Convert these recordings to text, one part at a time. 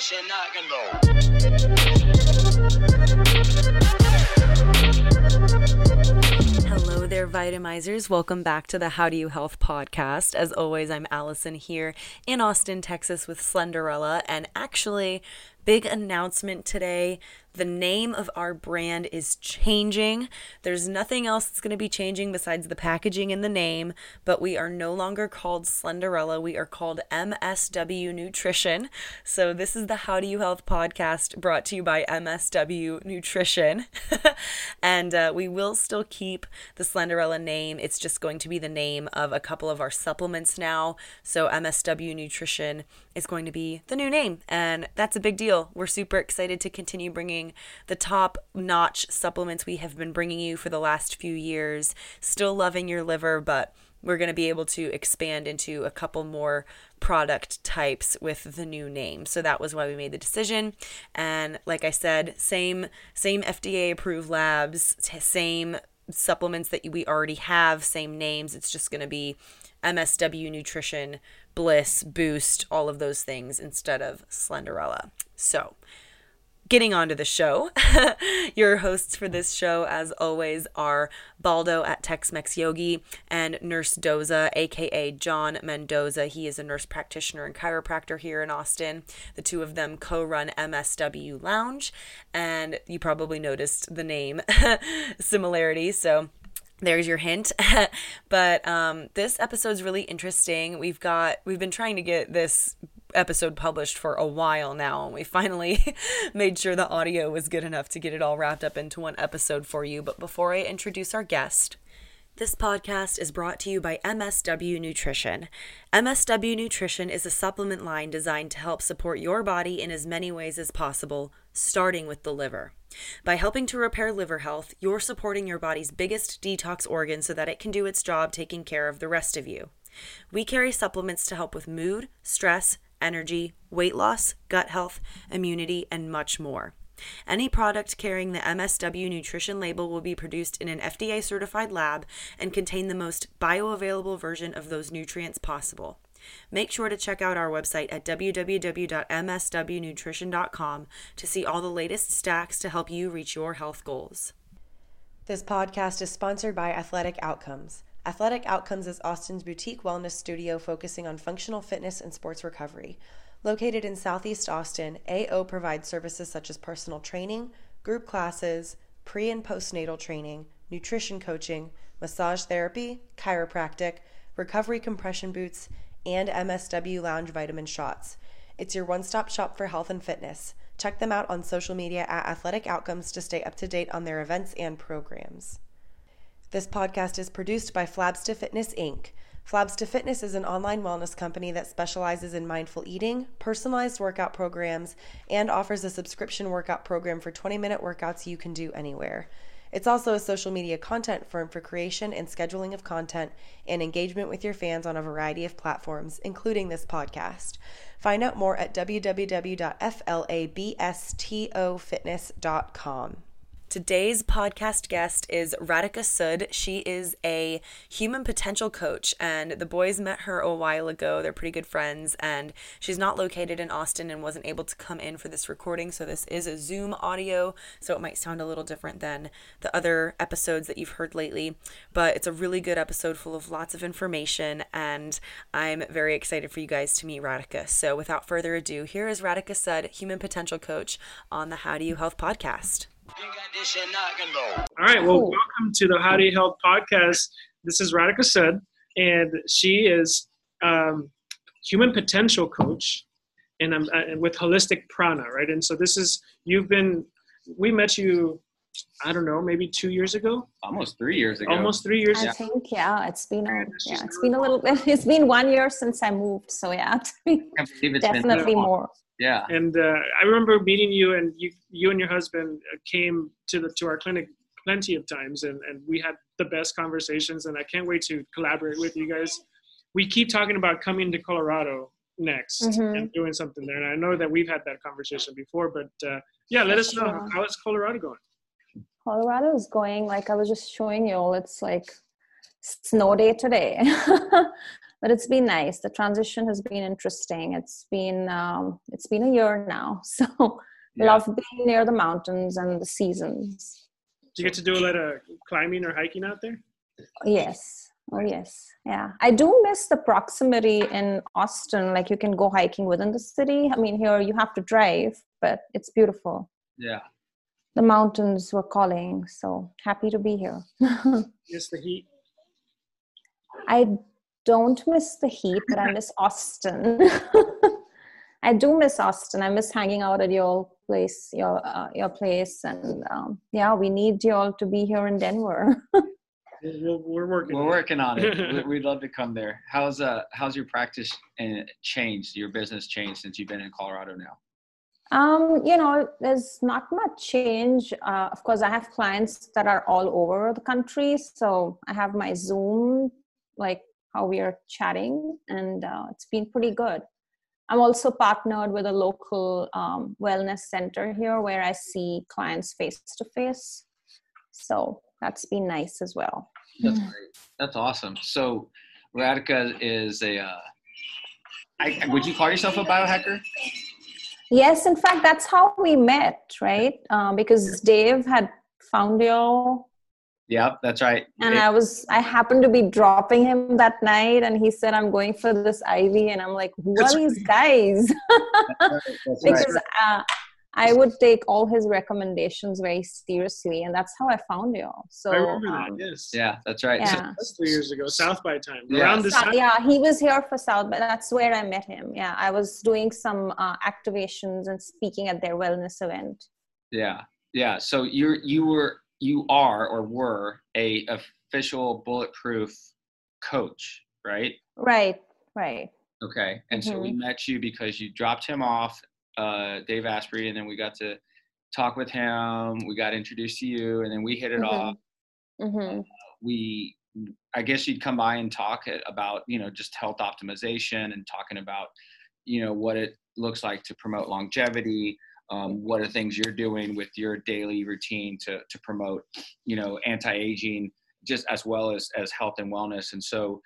Hello there, Vitamizers. Welcome back to the How Do You Health podcast. As always, I'm Allison here in Austin, Texas with Slenderella, and actually, big announcement today. The name of our brand is changing. There's nothing else that's going to be changing besides the packaging and the name, but we are no longer called Slenderella. We are called MSW Nutrition. So this is the How Do You Health podcast brought to you by MSW Nutrition. And we will still keep the Slenderella name. It's just going to be the name of a couple of our supplements now. So MSW Nutrition is going to be the new name. And that's a big deal. We're super excited to continue bringing the top-notch supplements we have been bringing you for the last few years. Still loving your liver, but we're going to be able to expand into a couple more product types with the new name. So that was why we made the decision. And like I said, same FDA-approved labs, same supplements that we already have, same names. It's just going to be MSW Nutrition, Bliss, Boost, all of those things instead of Slenderella. So getting on to the show, your hosts for this show, as always, are Baldo at Tex-Mex Yogi and Nurse Doza, aka John Mendoza. He is a nurse practitioner and chiropractor here in Austin. The two of them co-run MSW Lounge, and you probably noticed the name similarity, so there's your hint. But this episode's really interesting. We've been trying to get this episode published for a while now, and we finally made sure the audio was good enough to get it all wrapped up into one episode for you. But before I introduce our guest, this podcast is brought to you by MSW Nutrition. MSW Nutrition is a supplement line designed to help support your body in as many ways as possible, starting with the liver. By helping to repair liver health, you're supporting your body's biggest detox organ so that it can do its job taking care of the rest of you. We carry supplements to help with mood, stress, energy, weight loss, gut health, immunity, and much more. Any product carrying the MSW Nutrition label will be produced in an FDA-certified lab and contain the most bioavailable version of those nutrients possible. Make sure to check out our website at www.mswnutrition.com to see all the latest stacks to help you reach your health goals. This podcast is sponsored by Athletic Outcomes. Athletic Outcomes is Austin's boutique wellness studio focusing on functional fitness and sports recovery. Located in Southeast Austin, AO provides services such as personal training, group classes, pre- and postnatal training, nutrition coaching, massage therapy, chiropractic, recovery compression boots, and MSW Lounge vitamin shots. It's your one-stop shop for health and fitness. Check them out on social media at Athletic Outcomes to stay up to date on their events and programs. This podcast is produced by Flabs to Fitness, Inc. Flabs to Fitness is an online wellness company that specializes in mindful eating, personalized workout programs, and offers a subscription workout program for 20-minute workouts you can do anywhere. It's also a social media content firm for creation and scheduling of content and engagement with your fans on a variety of platforms, including this podcast. Find out more at www.flabstofitness.com. Today's podcast guest is Radhika Sud. She is a human potential coach, and the boys met her a while ago. They're pretty good friends, and she's not located in Austin and wasn't able to come in for this recording, so this is a Zoom audio, so it might sound a little different than the other episodes that you've heard lately, but it's a really good episode full of lots of information, and I'm very excited for you guys to meet Radhika. So without further ado, here is Radhika Sud, human potential coach, on the How Do You Health podcast. All right, well, welcome to the How Do You Health podcast. This is Radhika Sud, and she is human potential coach, and I'm with holistic prana, right? And so this is we met you, I don't know, maybe 2 years ago, almost three years ago. I think it's been a little bit. It's been 1 year since I moved, so yeah, definitely more. Yeah. And I remember meeting you, and you and your husband came to our clinic plenty of times, and we had the best conversations, and I can't wait to collaborate with you guys. We keep talking about coming to Colorado next and doing something there, and I know that we've had that conversation before, but let us know. How is Colorado going? Colorado is going, like I was just showing you all, it's like snow day today. But it's been nice. The transition has been interesting. It's been a year now, so yeah. Love being near the mountains and the seasons. Do you get to do a lot of climbing or hiking out there? Yes. Oh, yes. Yeah. I do miss the proximity in Austin. Like, you can go hiking within the city. I mean, here you have to drive, but it's beautiful. Yeah. The mountains were calling, so happy to be here. Miss the heat? I don't miss the heat, but I miss Austin. I do miss Austin. I miss hanging out at your place, and yeah, we need you all to be here in Denver. We're working on it. We'd love to come there. How's your practice changed? Your business changed since you've been in Colorado now? There's not much change. Of course, I have clients that are all over the country, so I have my Zoom, like how we are chatting, and it's been pretty good. I'm also partnered with a local wellness center here where I see clients face to face. So that's been nice as well. That's great. That's awesome. So Radhika is a, would you call yourself a biohacker? Yes. In fact, that's how we met, right? Because Dave had found your... Yeah, that's right. And I happened to be dropping him that night, and he said, "I'm going for this IV," and I'm like, "Who are these guys?" That's because right. I would take all his recommendations very seriously, and that's how I found you. So I remember that. Yes. Yeah, that's right. Yeah. So that's 3 years ago, South by time. Yeah. Around this time. Yeah, he was here for South by. That's where I met him. Yeah, I was doing some activations and speaking at their wellness event. Yeah, yeah. So you were a official bulletproof coach, right? Right. Okay. And So we met you because you dropped him off, Dave Asprey, and then we got to talk with him. We got introduced to you, and then we hit it off. Mm-hmm. I guess you'd come by and talk about, just health optimization and talking about, what it looks like to promote longevity. What are things you're doing with your daily routine to promote, anti-aging, just as well as health and wellness. And so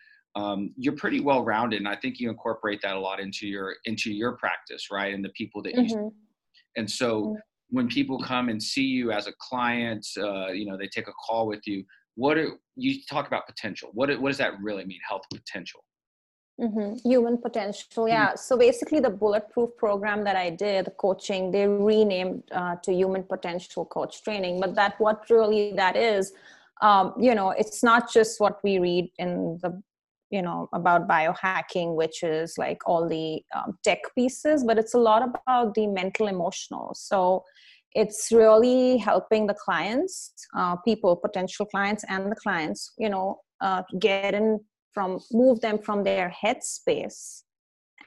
you're pretty well-rounded, and I think you incorporate that a lot into your practice, right? And the people that you, and so when people come and see you as a client, they take a call with you. You talk about potential. What does that really mean? Health potential. Mm-hmm. Human potential, yeah. Mm-hmm. So basically the bulletproof program that I did, the coaching, they renamed to human potential coach training. But it's not just what we read in the, about biohacking, which is like all the tech pieces, but it's a lot about the mental, emotional. So it's really helping the clients, potential clients and the clients, move them from their head space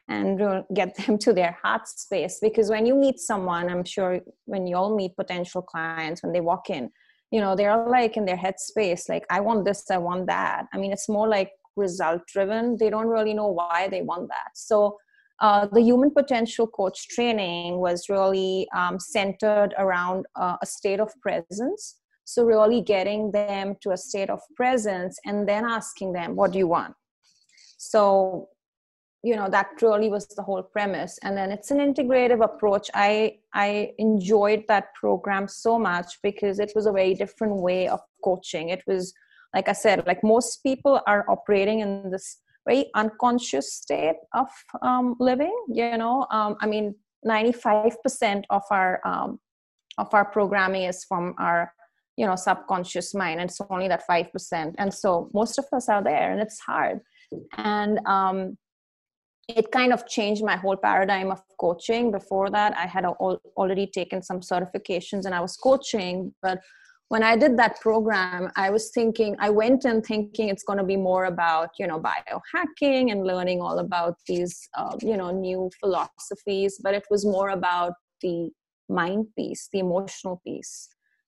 and get them to their heart space. Because when you meet someone, I'm sure when you all meet potential clients, when they walk in, they're like in their head space, like, I want this, I want that. I mean, it's more like result driven. They don't really know why they want that. So the human potential coach training was really centered around a state of presence. So really getting them to a state of presence and then asking them, what do you want? So, that really was the whole premise. And then it's an integrative approach. I enjoyed that program so much because it was a very different way of coaching. It was, like I said, like most people are operating in this very unconscious state of living, 95% of our programming is from our subconscious mind, and it's only that 5%. And so most of us are there, and it's hard. And it kind of changed my whole paradigm of coaching. Before that, I had already taken some certifications and I was coaching. But when I did that program, I went in thinking it's going to be more about, biohacking and learning all about these, new philosophies. But it was more about the mind piece, the emotional piece.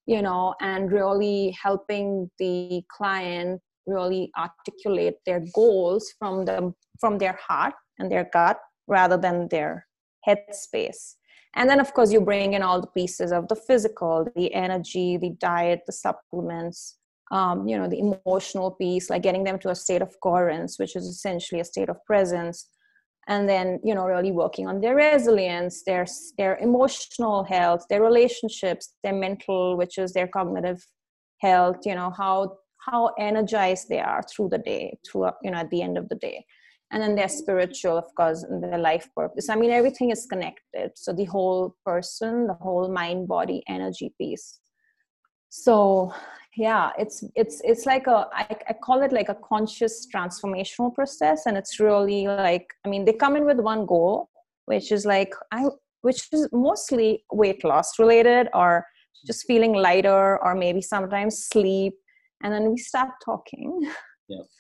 And really helping the client really articulate their goals from their heart and their gut rather than their head space. And then, of course, you bring in all the pieces of the physical, the energy, the diet, the supplements, the emotional piece, like getting them to a state of coherence, which is essentially a state of presence. And then, really working on their resilience, their emotional health, their relationships, their mental, which is their cognitive health, how energized they are through the day, at the end of the day. And then their spiritual, of course, and their life purpose. I mean, everything is connected. So the whole person, the whole mind, body, energy piece. So yeah, it's like I call it like a conscious transformational process. And it's really like, they come in with one goal, which is mostly weight loss related, or just feeling lighter, or maybe sometimes sleep. And then we start talking.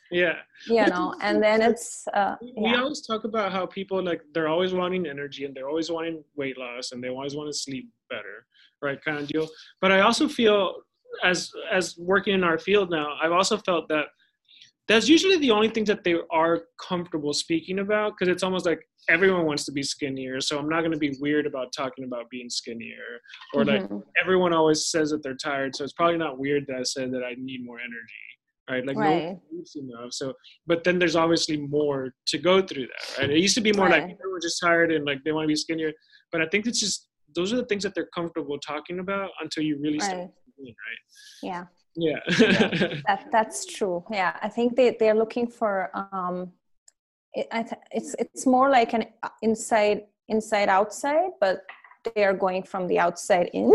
Yeah. And then it's we always talk about how people, like, they're always wanting energy and they're always wanting weight loss and they always want to sleep better, right, kind of deal. But I also feel, as working in our field now, I've also felt that that's usually the only things that they are comfortable speaking about, because it's almost like everyone wants to be skinnier, so I'm not going to be weird about talking about being skinnier. Or like everyone always says that they're tired, so it's probably not weird that I said that I need more energy. Right, like no one needs enough. So, but then there's obviously more to go through that, right? It used to be more like people were just tired and like they want to be skinnier, but I think it's just those are the things that they're comfortable talking about until you really start doing it, right? Yeah. That's true. Yeah, I think they're looking for it's more like an inside outside, but they are going from the outside in.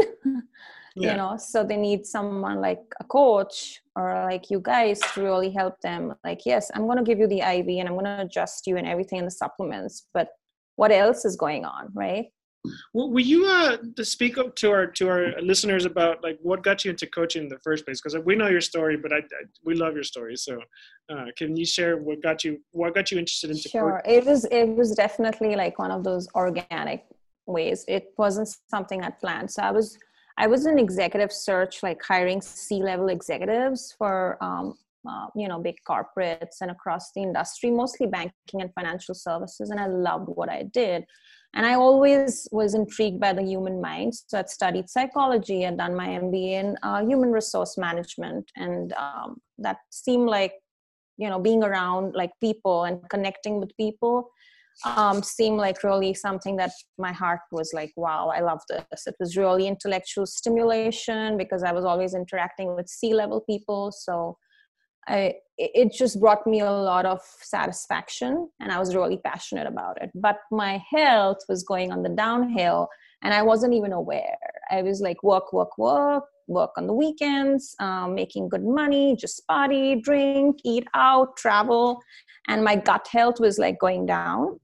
So they need someone like a coach or like you guys to really help them. Like, yes, I'm going to give you the IV and I'm going to adjust you and everything in the supplements, but what else is going on, right? Well, will you speak up to our listeners about like what got you into coaching in the first place? Because we know your story, but we love your story. So can you share what got you interested into coaching? Sure, it was definitely like one of those organic ways. It wasn't something I planned. So I was in executive search, like hiring C-level executives for, big corporates and across the industry, mostly banking and financial services. And I loved what I did. And I always was intrigued by the human mind. So I'd studied psychology and done my MBA in human resource management. And that seemed like, being around like people and connecting with people seemed like really something that my heart was like, wow, I love this. It was really intellectual stimulation because I was always interacting with C-level people. So it just brought me a lot of satisfaction and I was really passionate about it. But my health was going on the downhill and I wasn't even aware. I was like work on the weekends, making good money, just party, drink, eat out, travel. And my gut health was like going down.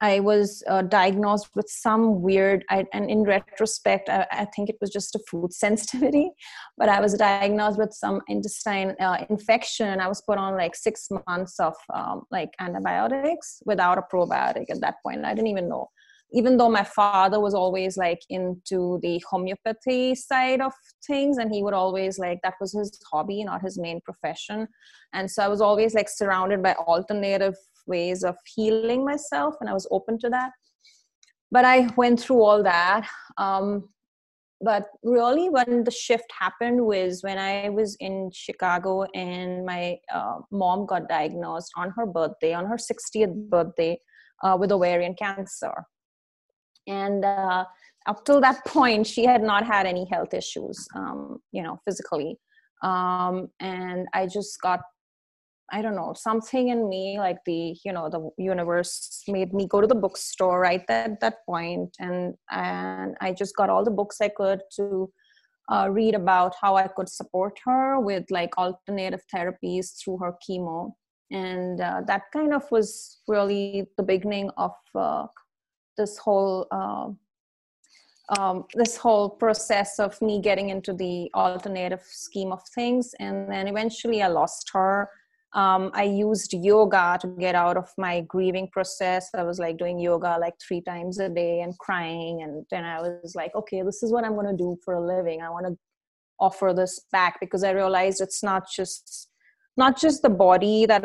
I was diagnosed with some weird, and in retrospect, I think it was just a food sensitivity, but I was diagnosed with some intestine infection. I was put on like 6 months of antibiotics without a probiotic at that point. I didn't even know. Even though my father was always like into the homeopathy side of things, and he would always like, that was his hobby, not his main profession. And so I was always like surrounded by alternative ways of healing myself, and I was open to that. But I went through all that. But really when the shift happened was when I was in Chicago and my mom got diagnosed on her 60th birthday with ovarian cancer. And up till that point, she had not had any health issues, physically. And I just got, I don't know, something in me, like the universe made me go to the bookstore right at that point. And I just got all the books I could to read about how I could support her with like alternative therapies through her chemo. And that kind of was really the beginning of this whole process of me getting into the alternative scheme of things. And then eventually I lost her. I used yoga to get out of my grieving process. I was like doing yoga like 3 times a day and crying. And then I was like, okay, this is what I'm going to do for a living. I want to offer this back, because I realized it's not just the body that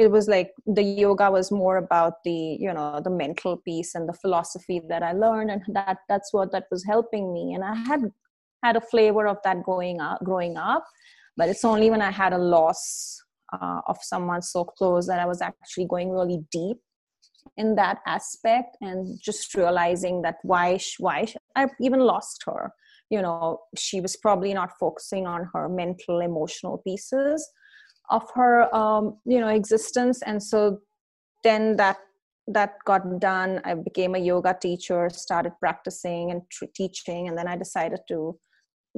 it was like the yoga was more about the mental piece and the philosophy that I learned, and that's what was helping me. And I had had a flavor of that growing up, but it's only when I had a loss of someone so close that I was actually going really deep in that aspect and just realizing that why I even lost her. You know, she was probably not focusing on her mental, emotional pieces of her, existence. And so then that got done. I became a yoga teacher, started practicing and teaching. And then I decided to,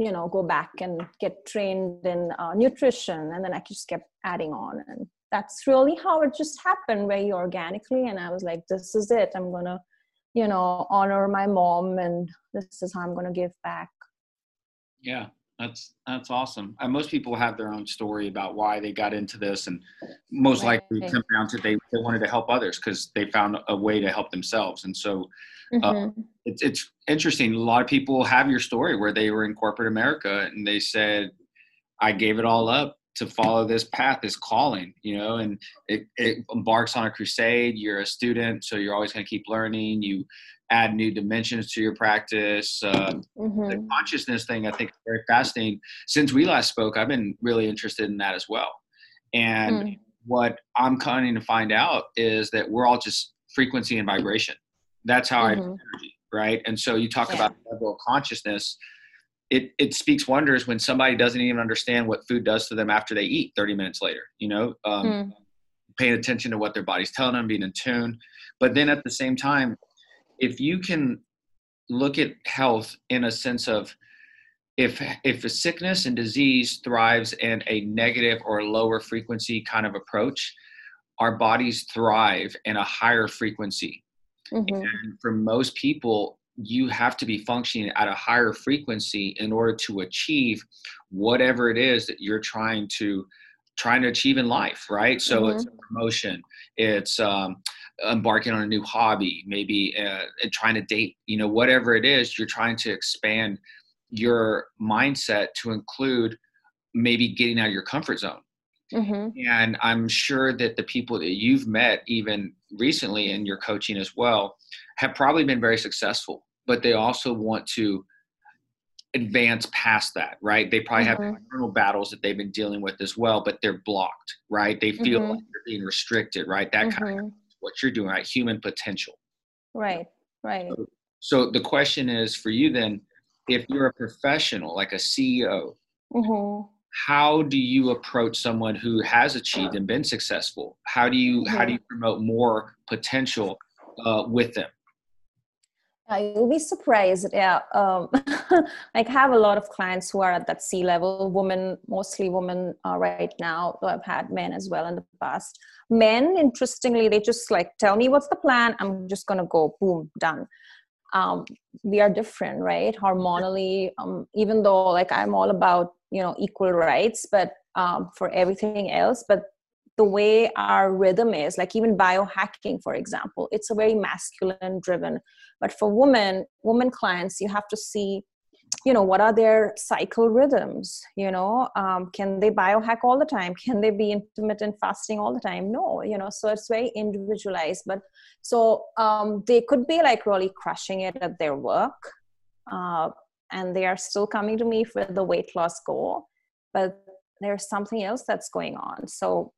go back and get trained in nutrition. And then I just kept adding on. And that's really how it just happened very organically. And I was like, this is it. I'm going to, honor my mom, and this is how I'm going to give back. Yeah, that's awesome. And most people have their own story about why they got into this, and most likely it comes down to they wanted to help others because they found a way to help themselves. And so it's interesting. A lot of people have your story where they were in corporate America and they said, I gave it all up to follow this path, this calling, and it embarks on a crusade. You're a student, so you're always going to keep learning. You add new dimensions to your practice. The consciousness thing, I think, is very fascinating. Since we last spoke, I've been really interested in that as well. And what I'm coming to find out is that we're all just frequency and vibration. That's how I energy, right? And so you talk about the level of consciousness. It speaks wonders when somebody doesn't even understand what food does to them after they eat 30 minutes later, paying attention to what their body's telling them, being in tune. But then at the same time, if you can look at health in a sense of if a sickness and disease thrives in a negative or lower frequency kind of approach, our bodies thrive in a higher frequency. And for most people, you have to be functioning at a higher frequency in order to achieve whatever it is that you're trying to achieve in life, right? So it's a promotion, it's embarking on a new hobby, maybe trying to date, whatever it is, you're trying to expand your mindset to include maybe getting out of your comfort zone. And I'm sure that the people that you've met even recently in your coaching as well have probably been very successful, but they also want to advance past that, right? They probably have internal battles that they've been dealing with as well, but they're blocked, right? They feel like they're being restricted, right? That kind of what you're doing, right? Human potential. Right, right. So the question is for you then, if you're a professional, like a CEO, how do you approach someone who has achieved and been successful? How do you promote more potential with them? You'll be surprised. Yeah. I have a lot of clients who are at that C level, mostly women right now. I've had men as well in the past. Men, interestingly, they just tell me what's the plan. I'm just going to go, boom, done. We are different, right? Hormonally, even though I'm all about, equal rights, but for everything else, but the way our rhythm is, even biohacking, for example, it's a very masculine driven, but for women clients, you have to see, what are their cycle rhythms, can they biohack all the time? Can they be intermittent fasting all the time? No, so it's very individualized, but so they could be really crushing it at their work, and they are still coming to me for the weight loss goal, but there's something else that's going on. So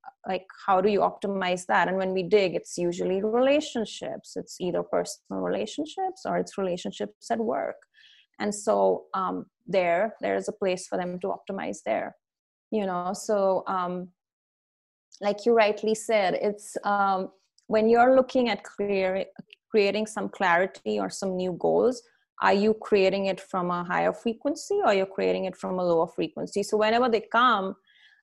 how do you optimize that? And when we dig, it's usually relationships. It's either personal relationships or it's relationships at work. And so there's a place for them to optimize there, So like you rightly said, it's when you're looking at creating some clarity or some new goals, are you creating it from a higher frequency or you're creating it from a lower frequency? So whenever they come,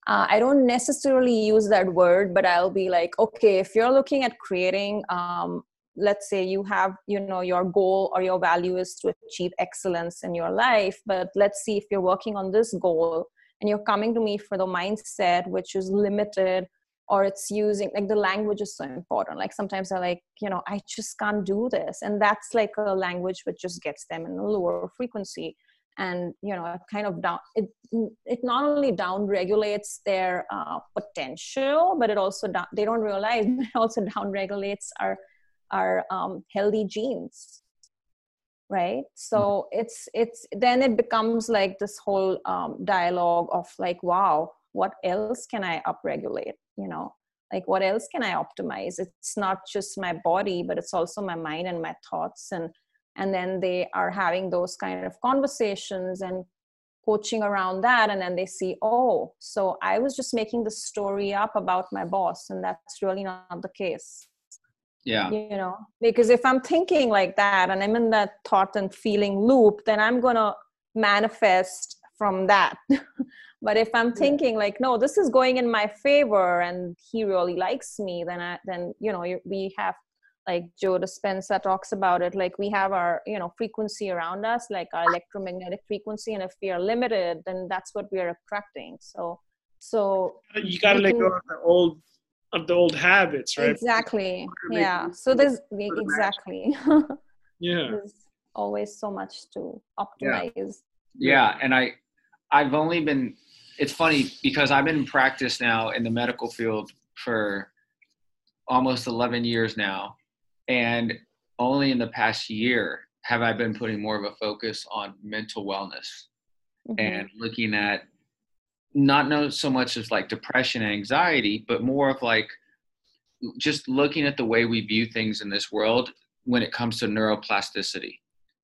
I don't necessarily use that word, but I'll be okay, if you're looking at creating, let's say you have, your goal or your value is to achieve excellence in your life, but let's see if you're working on this goal and you're coming to me for the mindset, which is limited, or it's using the language is so important. Sometimes they're I just can't do this. And that's a language which just gets them in a lower frequency. And, it kind of it not only down regulates their potential, but it also, they don't realize, it also down regulates our healthy genes. right? So it's then it becomes like this whole dialogue of like, wow, what else can I upregulate? You know, like what else can I optimize? It's not just my body, but it's also my mind and my thoughts. And then they are having those kind of conversations and coaching around that. And then they see, oh, so I was just making the story up about my boss, and that's really not the case. Yeah. You know, because if I'm thinking like that and I'm in that thought and feeling loop, then I'm going to manifest from that. But if I'm thinking like, no, this is going in my favor and he really likes me, then, you know, we have, like Joe Dispenza talks about it, like we have our, you know, frequency around us, like our electromagnetic frequency. And if we are limited, then that's what we are attracting. So you got to let go of the old habits, right? Exactly. Yeah. So there's exactly. Yeah. There's always so much to optimize. Yeah. And I've only been, it's funny because I've been in practice now in the medical field for almost 11 years now. And only in the past year have I been putting more of a focus on mental wellness and looking at not so much as like depression and anxiety, but more of like just looking at the way we view things in this world when it comes to neuroplasticity,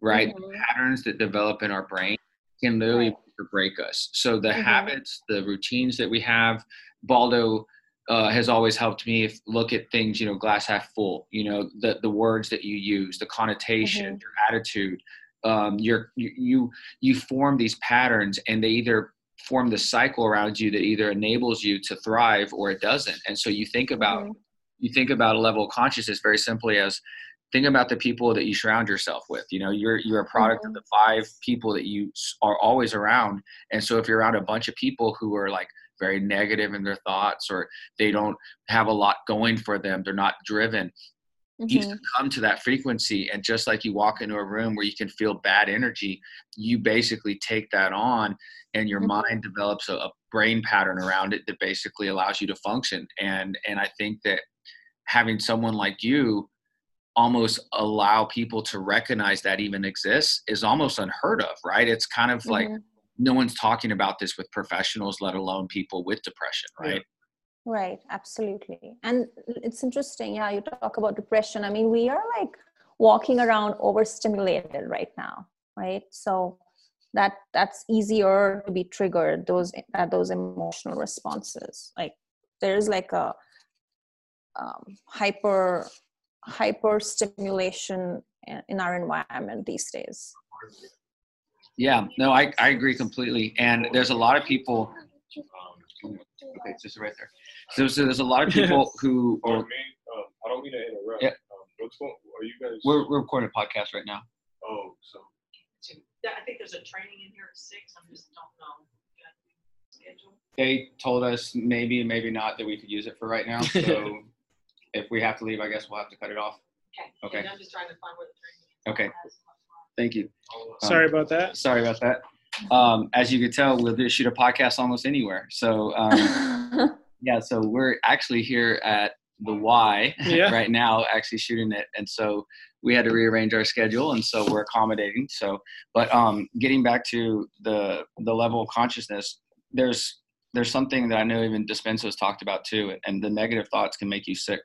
right? The patterns that develop in our brain can literally make or break us. So the habits, the routines that we have, Baldo has always helped me look at things, you know, glass half full, you know, the words that you use, the connotation, your attitude, you form these patterns, and they either form the cycle around you that either enables you to thrive or it doesn't. And so you think about, a level of consciousness very simply as think about the people that you surround yourself with. You know, you're a product of the 5 people that you are always around. And so if you're around a bunch of people who are like very negative in their thoughts, or they don't have a lot going for them, they're not driven, you succumb to that frequency. And just like you walk into a room where you can feel bad energy, you basically take that on, and your mind develops a brain pattern around it that basically allows you to function. And I think that having someone like you almost allow people to recognize that even exists is almost unheard of, right? It's kind of like, no one's talking about this with professionals, let alone people with depression, right? Right, absolutely. And it's interesting, you talk about depression. I mean, we are like walking around overstimulated right now, right? So that's easier to be triggered, those emotional responses. Like there's like a hyper stimulation in our environment these days. Yeah, no, I agree completely. And there's a lot of people, okay, just right there. So there's a lot of people who are, I don't mean to interrupt. Yeah. What's going on? Are you guys? We're recording a podcast right now. Oh, so. I think there's a training in here at 6:00. I just don't know. Schedule. They told us maybe not that we could use it for right now. So if we have to leave, I guess we'll have to cut it off. Okay. And I'm just trying to find where the training is. Okay. Thank you. Sorry about that. As you can tell, we'll just shoot a podcast almost anywhere. So, so we're actually here at the Y right now, actually shooting it. And so we had to rearrange our schedule, and so we're accommodating. So, but getting back to the level of consciousness, there's something that I know even Dispenza has talked about too, and the negative thoughts can make you sick.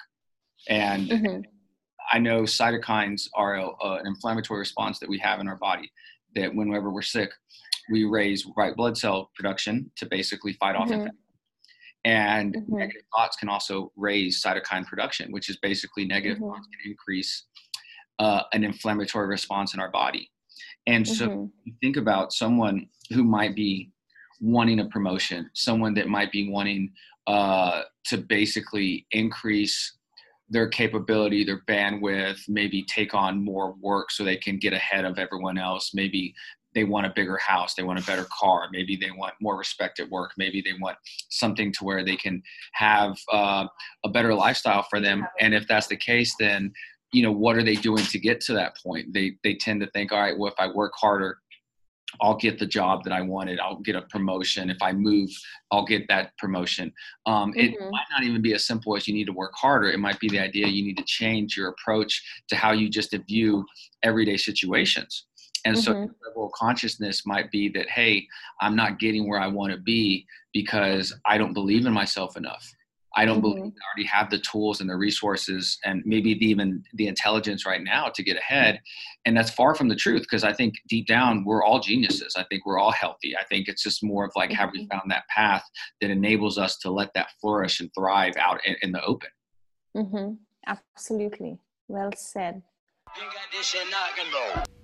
And I know cytokines are an inflammatory response that we have in our body, that whenever we're sick, we raise white blood cell production to basically fight off infection. And negative thoughts can also raise cytokine production, which is basically negative thoughts can increase an inflammatory response in our body. And so you think about someone who might be wanting a promotion, someone that might be wanting to basically increase their capability, their bandwidth, maybe take on more work so they can get ahead of everyone else. Maybe they want a bigger house, they want a better car, maybe they want more respect at work, maybe they want something to where they can have a better lifestyle for them. And if that's the case, then, you know, what are they doing to get to that point? They tend to think, all right, well, if I work harder, I'll get the job that I wanted. I'll get a promotion. If I move, I'll get that promotion. It might not even be as simple as you need to work harder. It might be the idea you need to change your approach to how you just view everyday situations. And so your level of consciousness might be that, hey, I'm not getting where I want to be because I don't believe in myself enough. I don't believe I already have the tools and the resources and maybe even the intelligence right now to get ahead. And that's far from the truth, because I think deep down, we're all geniuses. I think we're all healthy. I think it's just more of like, have we found that path that enables us to let that flourish and thrive out in the open? Absolutely. Well said.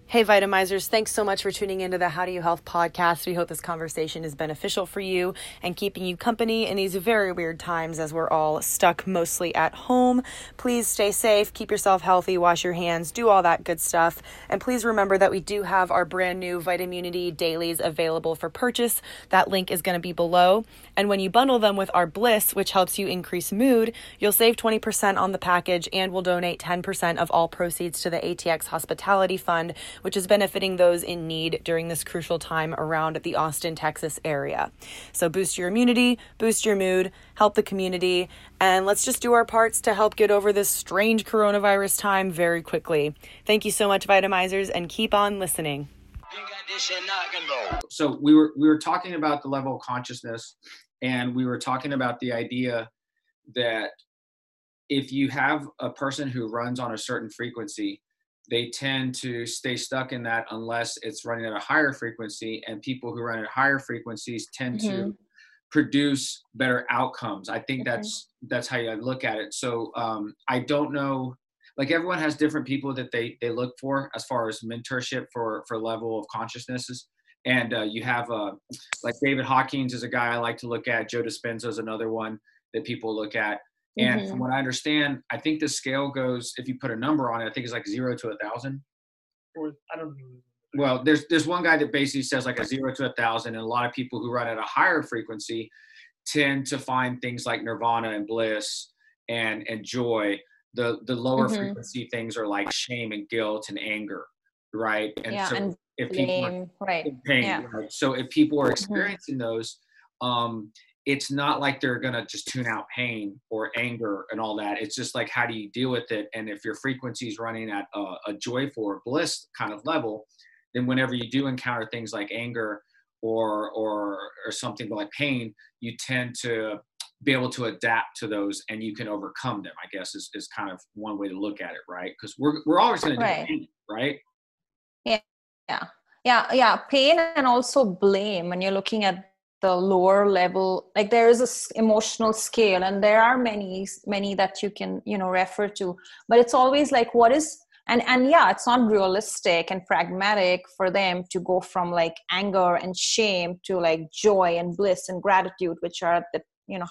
Hey, Vitamizers, thanks so much for tuning into the How Do You Health podcast. We hope this conversation is beneficial for you and keeping you company in these very weird times as we're all stuck mostly at home. Please stay safe, keep yourself healthy, wash your hands, do all that good stuff. And please remember that we do have our brand new Vitamunity Dailies available for purchase. That link is going to be below. And when you bundle them with our Bliss, which helps you increase mood, you'll save 20% on the package, and we'll donate 10% of all proceeds to the ATX Hospitality Fund, which is benefiting those in need during this crucial time around the Austin, Texas area. So boost your immunity, boost your mood, help the community, and let's just do our parts to help get over this strange coronavirus time very quickly. Thank you so much, Vitamizers, and keep on listening. So we were talking about the level of consciousness, and we were talking about the idea that if you have a person who runs on a certain frequency, they tend to stay stuck in that unless it's running at a higher frequency, and people who run at higher frequencies tend to produce better outcomes. I think that's how you look at it. So I don't know, like everyone has different people that they look for as far as mentorship for level of consciousnesses. And you have like David Hawkins is a guy I like to look at. Joe Dispenza is another one that people look at. And from what I understand, I think the scale goes, if you put a number on it, I think it's like 0 to 1,000. Or I don't know. Well, there's one guy that basically says like a 0 to 1,000. And a lot of people who run at a higher frequency tend to find things like nirvana and bliss and joy. The lower frequency things are like shame and guilt and anger, right? And yeah, so and if people blame, are, pain, right? So if people are experiencing those, it's not like they're going to just tune out pain or anger and all that. It's just like, how do you deal with it? And if your frequency is running at a joyful or bliss kind of level, then whenever you do encounter things like anger or something like pain, you tend to be able to adapt to those and you can overcome them, I guess is kind of one way to look at it. Right. Cause we're always going to do pain, right? Yeah. Pain and also blame when you're looking at the lower level, like there is a emotional scale and there are many that you can, refer to, but it's always like, what is, and yeah, it's not realistic and pragmatic for them to go from like anger and shame to like joy and bliss and gratitude, which are at the,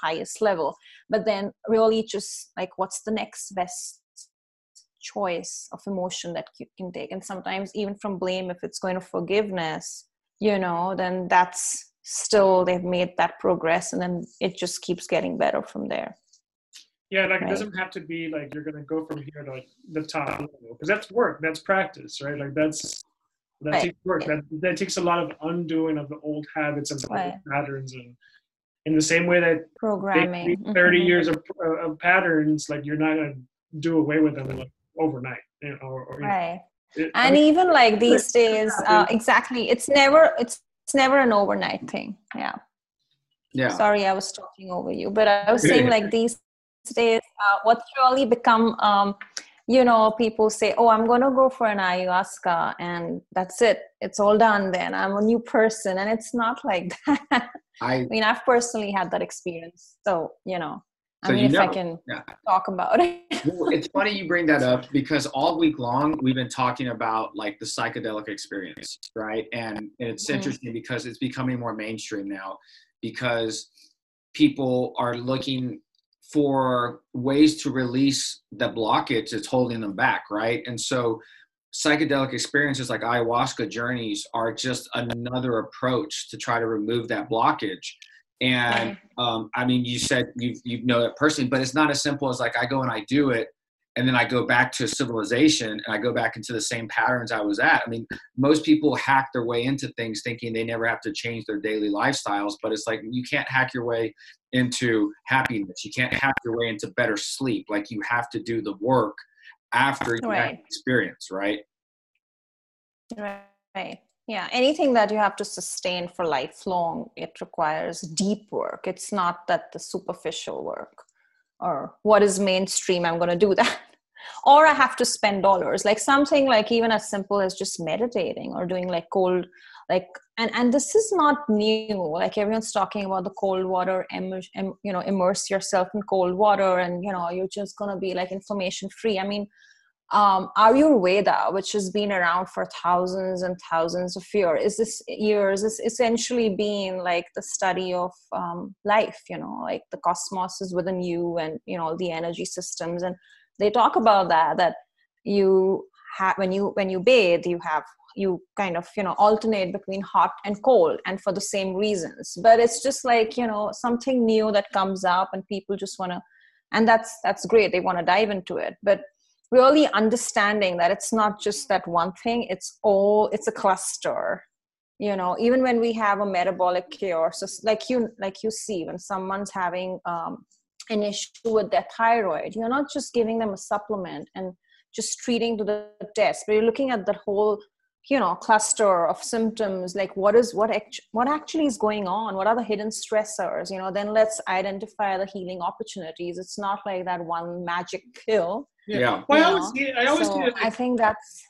highest level, but then really just like, what's the next best choice of emotion that you can take? And sometimes even from blame, if it's going to forgiveness, then that's, still they've made that progress, and then it just keeps getting better from there. It doesn't have to be like you're going to go from here to like the top level, because that's work, that's practice, right? Like that takes work. That takes a lot of undoing of the old habits and the old patterns, and in the same way that programming 30 years of patterns, like you're not going to do away with them like overnight, even like these days exactly, it's never an overnight thing. Yeah. Sorry, I was talking over you, but I was saying like these days, what's really become, people say, oh, I'm going to go for an ayahuasca and that's it. It's all done then. I'm a new person. And it's not like that. I mean, I've personally had that experience. So, I can talk about it. Well, it's funny you bring that up, because all week long we've been talking about like the psychedelic experience, right? And it's interesting because it's becoming more mainstream now, because people are looking for ways to release the blockage that's holding them back, right? And so psychedelic experiences like ayahuasca journeys are just another approach to try to remove that blockage. And, I mean, you said you know that personally, but it's not as simple as like, I go and I do it, and then I go back to civilization and I go back into the same patterns I was at. I mean, most people hack their way into things thinking they never have to change their daily lifestyles, but it's like, you can't hack your way into happiness. You can't hack your way into better sleep. Like you have to do the work after you have the experience, right? Right. Right. Yeah. Anything that you have to sustain for lifelong, it requires deep work. It's not that the superficial work or what is mainstream, I'm going to do that. Or I have to spend dollars, like something like even as simple as just meditating or doing like cold, like, and this is not new. Like everyone's talking about the cold water, immerse yourself in cold water and, you know, you're just going to be like inflammation free. I mean, Ayurveda, which has been around for thousands and thousands of years, is essentially being like the study of life, you know, like the cosmos is within you and, you know, the energy systems. And they talk about that you have, when you bathe, you kind of, you know, alternate between hot and cold and for the same reasons. But it's just like, you know, something new that comes up and people just want to, and that's great. They want to dive into it. But really understanding that it's not just that one thing, it's a cluster, you know, even when we have a metabolic cure. So like you see when someone's having an issue with their thyroid, you're not just giving them a supplement and just treating to the test, but you're looking at that whole, you know, cluster of symptoms, like what actually is going on? What are the hidden stressors? You know, then let's identify the healing opportunities. It's not like that one magic pill. Yeah. Well, I always I think that's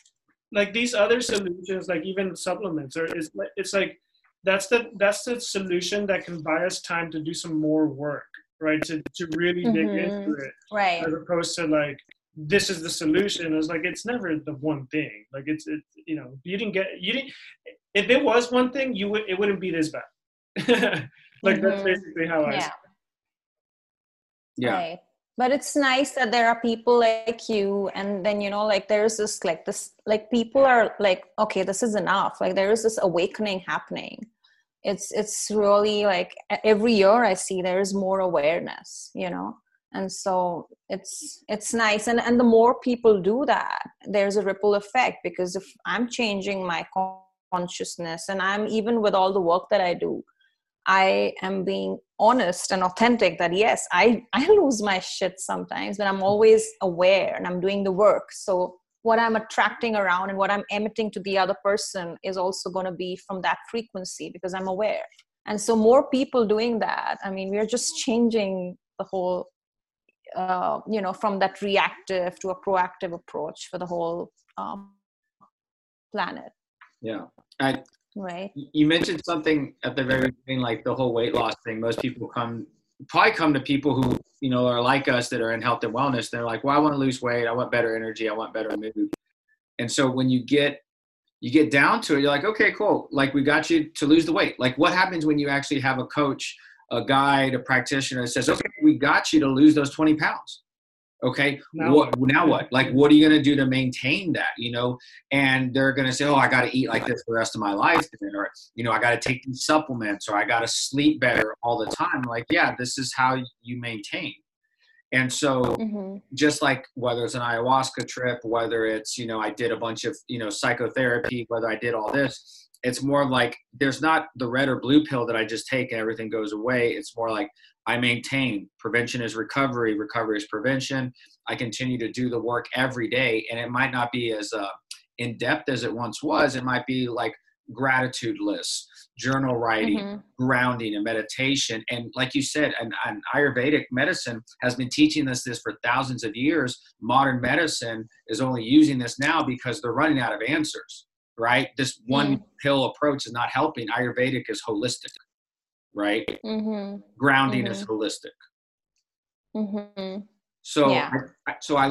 like these other solutions, like even supplements, or it's like that's the solution that can buy us time to do some more work, right? To really dig into it, right? As opposed to like this is the solution. It's like it's never the one thing. Like it's you know, you didn't. If it was one thing, it wouldn't be this bad. Like that's basically how I see it. Yeah. Right. But it's nice that there are people like you, and then, you know, like there's this people are like, okay, this is enough. Like there is this awakening happening. It's really like every year I see there is more awareness, you know, and so it's nice. And the more people do that, there's a ripple effect, because if I'm changing my consciousness, and I'm even with all the work that I do, I am being honest and authentic that yes, I lose my shit sometimes, but I'm always aware and I'm doing the work. So what I'm attracting around and what I'm emitting to the other person is also going to be from that frequency, because I'm aware. And so more people doing that, I mean, we're just changing the whole, you know, from that reactive to a proactive approach for the whole planet. Yeah. Right. You mentioned something at the very beginning, like the whole weight loss thing. Most people come to people who, you know, are like us that are in health and wellness. They're like, well, I want to lose weight. I want better energy. I want better mood. And so when you get down to it, you're like, okay, cool. Like we got you to lose the weight. Like what happens when you actually have a coach, a guide, a practitioner that says, okay, we got you to lose those 20 pounds. Okay. Now what? Like, what are you going to do to maintain that? You know, and they're going to say, oh, I got to eat like this for the rest of my life. Or, you know, I got to take these supplements, or I got to sleep better all the time. Like, yeah, this is how you maintain. And so just like whether it's an ayahuasca trip, whether it's, you know, I did a bunch of, you know, psychotherapy, whether I did all this, it's more like there's not the red or blue pill that I just take and everything goes away. It's more like, I maintain. Prevention is recovery. Recovery is prevention. I continue to do the work every day. And it might not be as in-depth as it once was. It might be like gratitude lists, journal writing, grounding and meditation. And like you said, an Ayurvedic medicine has been teaching us this for thousands of years. Modern medicine is only using this now because they're running out of answers, right? This one pill approach is not helping. Ayurvedic is holistic. Right? Grounding is holistic. So, yeah. So I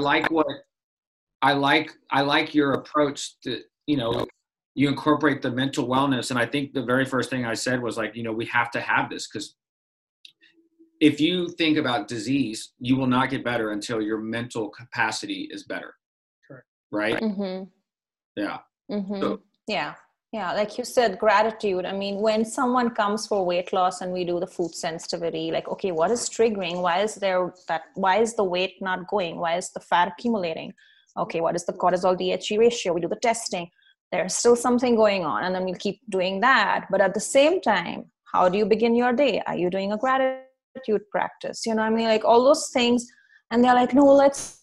like your approach to, you know, you incorporate the mental wellness. And I think the very first thing I said was like, you know, we have to have this, because if you think about disease, you will not get better until your mental capacity is better. Correct. Right? Yeah. So, yeah. Yeah, like you said, gratitude. I mean, when someone comes for weight loss and we do the food sensitivity, like, okay, what is triggering? Why is the weight not going? Why is the fat accumulating? Okay, what is the cortisol DHE ratio? We do the testing. There's still something going on, and then we'll keep doing that. But at the same time, how do you begin your day? Are you doing a gratitude practice? You know, I mean, like all those things. And they're like, no, let's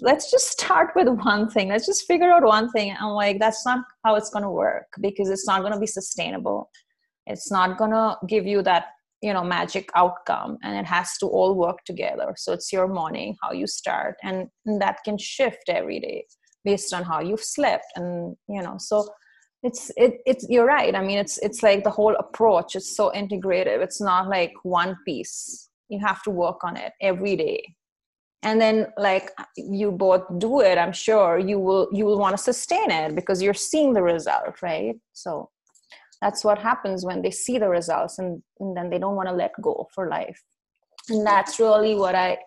let's just start with one thing. Let's just figure out one thing. I'm like, that's not how it's going to work, because it's not going to be sustainable. It's not going to give you that, you know, magic outcome, and it has to all work together. So it's your morning, how you start, and that can shift every day based on how you've slept. And, you know, so it's you're right. I mean, it's like the whole approach is so integrative. It's not like one piece. You have to work on it every day. And then, like, you both do it, I'm sure you will want to sustain it because you're seeing the result, right? So that's what happens when they see the results, and then they don't want to let go for life. And that's really what I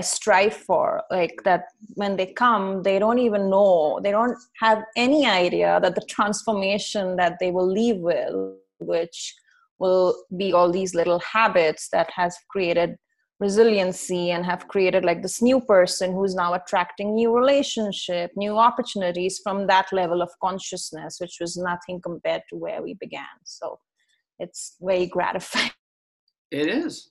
strive for, like, that when they come, they don't even know, they don't have any idea that the transformation that they will leave with, which will be all these little habits that has created resiliency and have created like this new person who's now attracting new relationship, new opportunities from that level of consciousness, which was nothing compared to where we began. So it's very gratifying. It is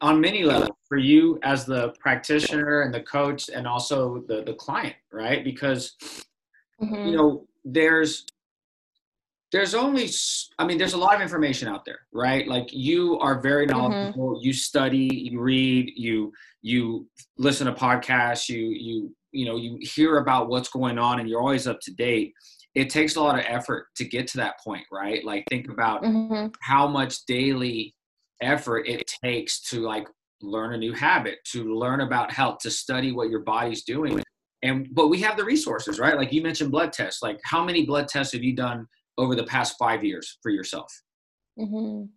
on many levels for you as the practitioner and the coach, and also the client, right? Because mm-hmm. you know, there's a lot of information out there, right? Like, you are very knowledgeable, mm-hmm. you study, you read, you listen to podcasts, you know, you hear about what's going on, and you're always up to date. It takes a lot of effort to get to that point, right? Like, think about mm-hmm. how much daily effort it takes to, like, learn a new habit, to learn about health, to study what your body's doing. But we have the resources, right? Like, you mentioned blood tests. Like, how many blood tests have you done over the past 5 years for yourself? Mm-hmm.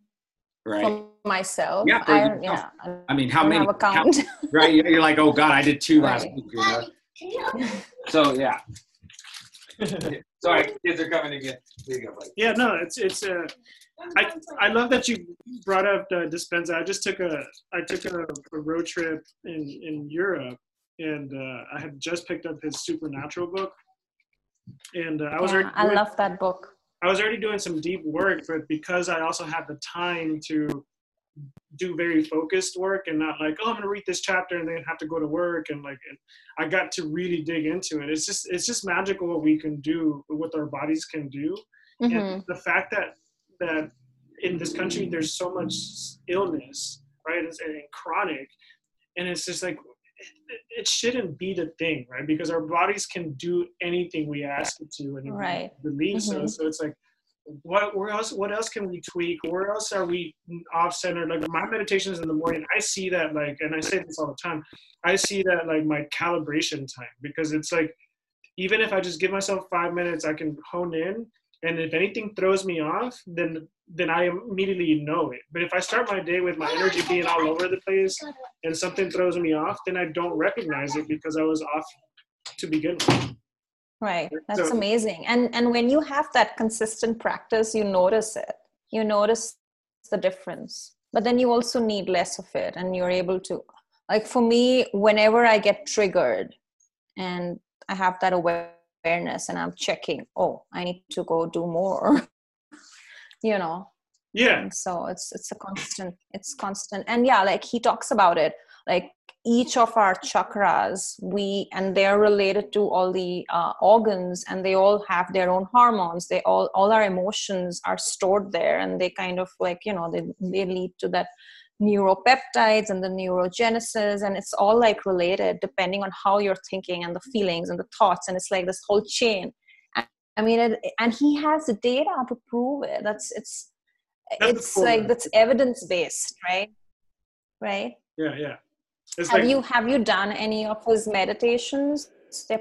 Right. For myself. Yeah. I mean, how many? Count. Right. You're like, oh God, I did two last week. You know? So yeah. Sorry, kids are coming again. There you go, buddy. Yeah, no, I love that you brought up Dispenza. I just took a road trip in Europe, and I had just picked up his Supernatural book, and I love that book. I was already doing some deep work, but because I also had the time to do very focused work and not like, oh, I'm going to read this chapter and then have to go to work. And I got to really dig into it. It's just magical what we can do, what our bodies can do. Mm-hmm. And the fact that in this country, there's so much illness, right? And chronic. And it's just like, it shouldn't be the thing, right? Because our bodies can do anything we ask it to, and right. release mm-hmm. us. So it's like, what else can we tweak? Where else are we off center? Like, my meditations in the morning, I see that, like, and I say this all the time, I see that, like, my calibration time, because it's like, even if I just give myself 5 minutes, I can hone in. And if anything throws me off, then I immediately know it. But if I start my day with my energy being all over the place and something throws me off, then I don't recognize it because I was off to begin with. Right. That's amazing. And when you have that consistent practice, you notice it. You notice the difference. But then you also need less of it, and you're able to, like, for me, whenever I get triggered and I have that awareness and I'm checking, oh, I need to go do more, you know? Yeah. And so it's constant. And yeah, like, he talks about it, like, each of our chakras, and they're related to all the organs, and they all have their own hormones. They all our emotions are stored there, and they kind of, like, you know, they lead to that neuropeptides and the neurogenesis, and it's all, like, related depending on how you're thinking and the feelings and the thoughts, and it's like this whole chain. I mean, and he has the data to prove it. That's cool. Like, that's evidence based, right? Right. Yeah. It's have you done any of his meditations?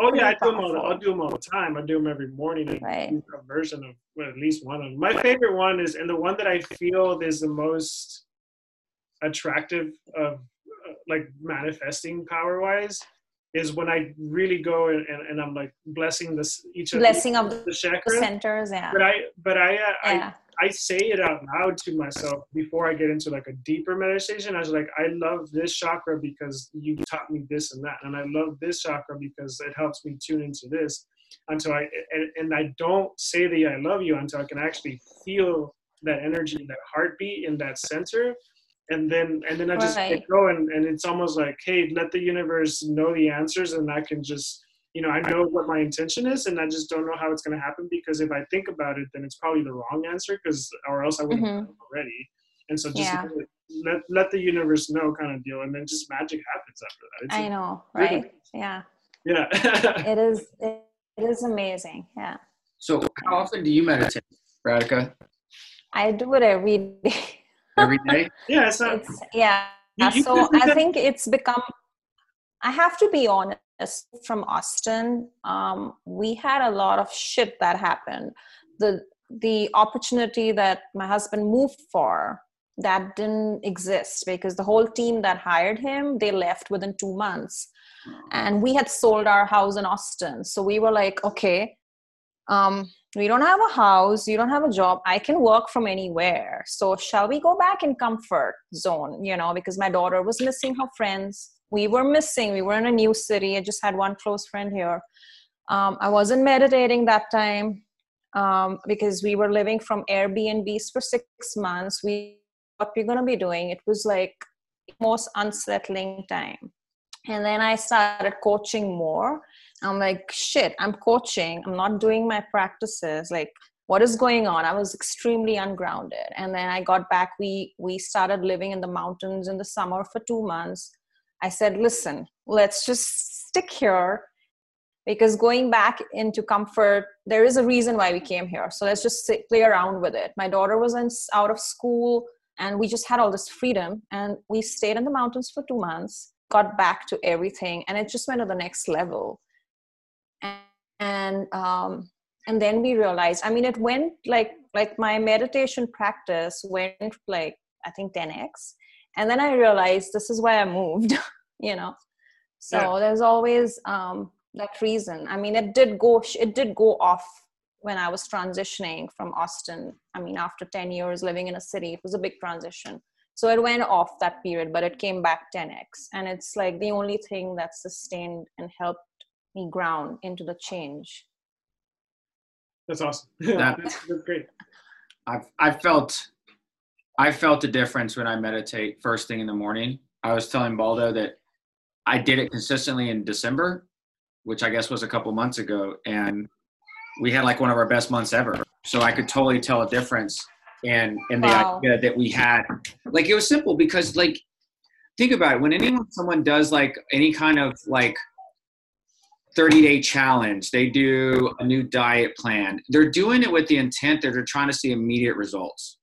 Oh yeah, I'll do them all the time. I do them every morning. Right. A version of, well, at least one of them. My favorite one is, and the one that I feel is the most attractive of like manifesting power wise, is when I really go and I'm like blessing this each of the chakras, centers. Yeah. But I say it out loud to myself before I get into like a deeper meditation. I was like, I love this chakra because you taught me this and that, and I love this chakra because it helps me tune into this. And I don't say the I love you until I can actually feel that energy, that heartbeat in that center. And then I just get going, and it's almost like, hey, let the universe know the answers, and I can just, you know, I know what my intention is, and I just don't know how it's going to happen, because if I think about it, then it's probably the wrong answer, because or else I wouldn't have done it already. And so just let the universe know kind of deal, and then just magic happens after that. It's I know, right? Amazing. Yeah. Yeah. It is amazing. Yeah. So how often do you meditate, Radhika? I do it every day. Every day? Yeah. So I think it's become, I have to be honest, from Austin, we had a lot of shit that happened. The opportunity that my husband moved for, that didn't exist, because the whole team that hired him, they left within 2 months. And we had sold our house in Austin. So we were like, okay, we don't have a house, you don't have a job, I can work from anywhere. So shall we go back in comfort zone, you know, because my daughter was missing her friends. We were in a new city. I just had one close friend here. I wasn't meditating that time because we were living from Airbnbs for 6 months. What we're going to be doing, it was like most unsettling time. And then I started coaching more. I'm like, shit, I'm coaching, I'm not doing my practices. Like, what is going on? I was extremely ungrounded. And then I got back. We started living in the mountains in the summer for 2 months. I said, listen, let's just stick here, because going back into comfort, there is a reason why we came here. So let's just play around with it. My daughter was out of school, and we just had all this freedom, and we stayed in the mountains for 2 months, got back to everything. And it just went to the next level. And then we realized, I mean, it went like my meditation practice went like, I think 10x. And then I realized this is why I moved, you know? So there's always that reason. I mean, it did go off when I was transitioning from Austin. I mean, after 10 years living in a city, it was a big transition. So it went off that period, but it came back 10x. And it's like the only thing that sustained and helped me ground into the change. That's awesome. That's great. I felt a difference when I meditate first thing in the morning. I was telling Baldo that I did it consistently in December, which I guess was a couple months ago. And we had like one of our best months ever. So I could totally tell a difference in the idea that we had. Like, it was simple, because like, think about it. When someone does like any kind of like 30-day challenge, they do a new diet plan, they're doing it with the intent that they're trying to see immediate results.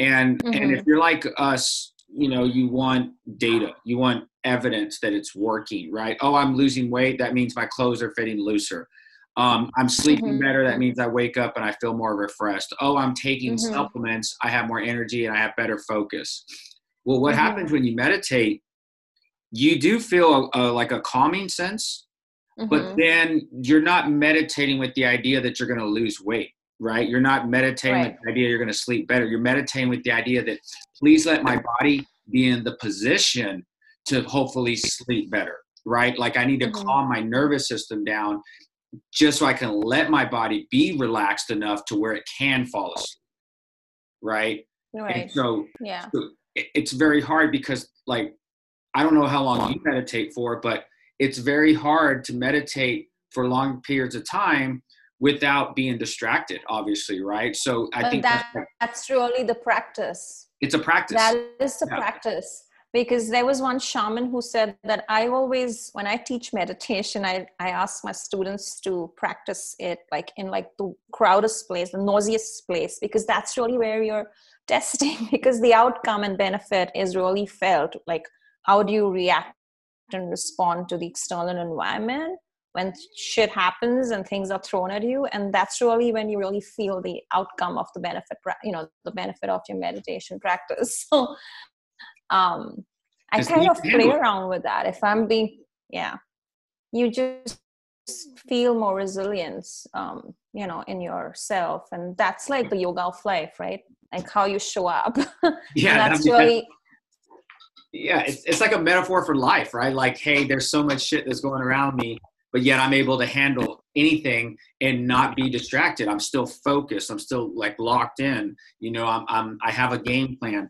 And if you're like us, you know, you want data, you want evidence that it's working, right? Oh, I'm losing weight. That means my clothes are fitting looser. I'm sleeping better. That means I wake up and I feel more refreshed. Oh, I'm taking supplements. I have more energy and I have better focus. Well, what happens when you meditate, you do feel like a calming sense, but then you're not meditating with the idea that you're going to lose weight. Right? You're not meditating with the idea you're going to sleep better. You're meditating with the idea that, please let my body be in the position to hopefully sleep better, right? Like, I need to calm my nervous system down just so I can let my body be relaxed enough to where it can fall asleep, right? And so it's very hard, because like, I don't know how long you meditate for, but it's very hard to meditate for long periods of time without being distracted, obviously, right? So I think that's really the practice. It's a practice. That is the practice. Because there was one shaman who said that, I always, when I teach meditation, I ask my students to practice it like in like the crowded place, the nauseous place, because that's really where you're testing, because the outcome and benefit is really felt. Like, how do you react and respond to the external environment when shit happens and things are thrown at you? And that's really when you really feel the outcome of the benefit, you know, the benefit of your meditation practice. So I kind of play around with that. If I'm being, you just feel more resilience, you know, in yourself. And that's like the yoga of life, right? Like, how you show up. That's really... Yeah, it's like a metaphor for life, right? Like, hey, there's so much shit that's going around me, but yet I'm able to handle anything and not be distracted. I'm still focused. I'm still like locked in, you know, I have a game plan.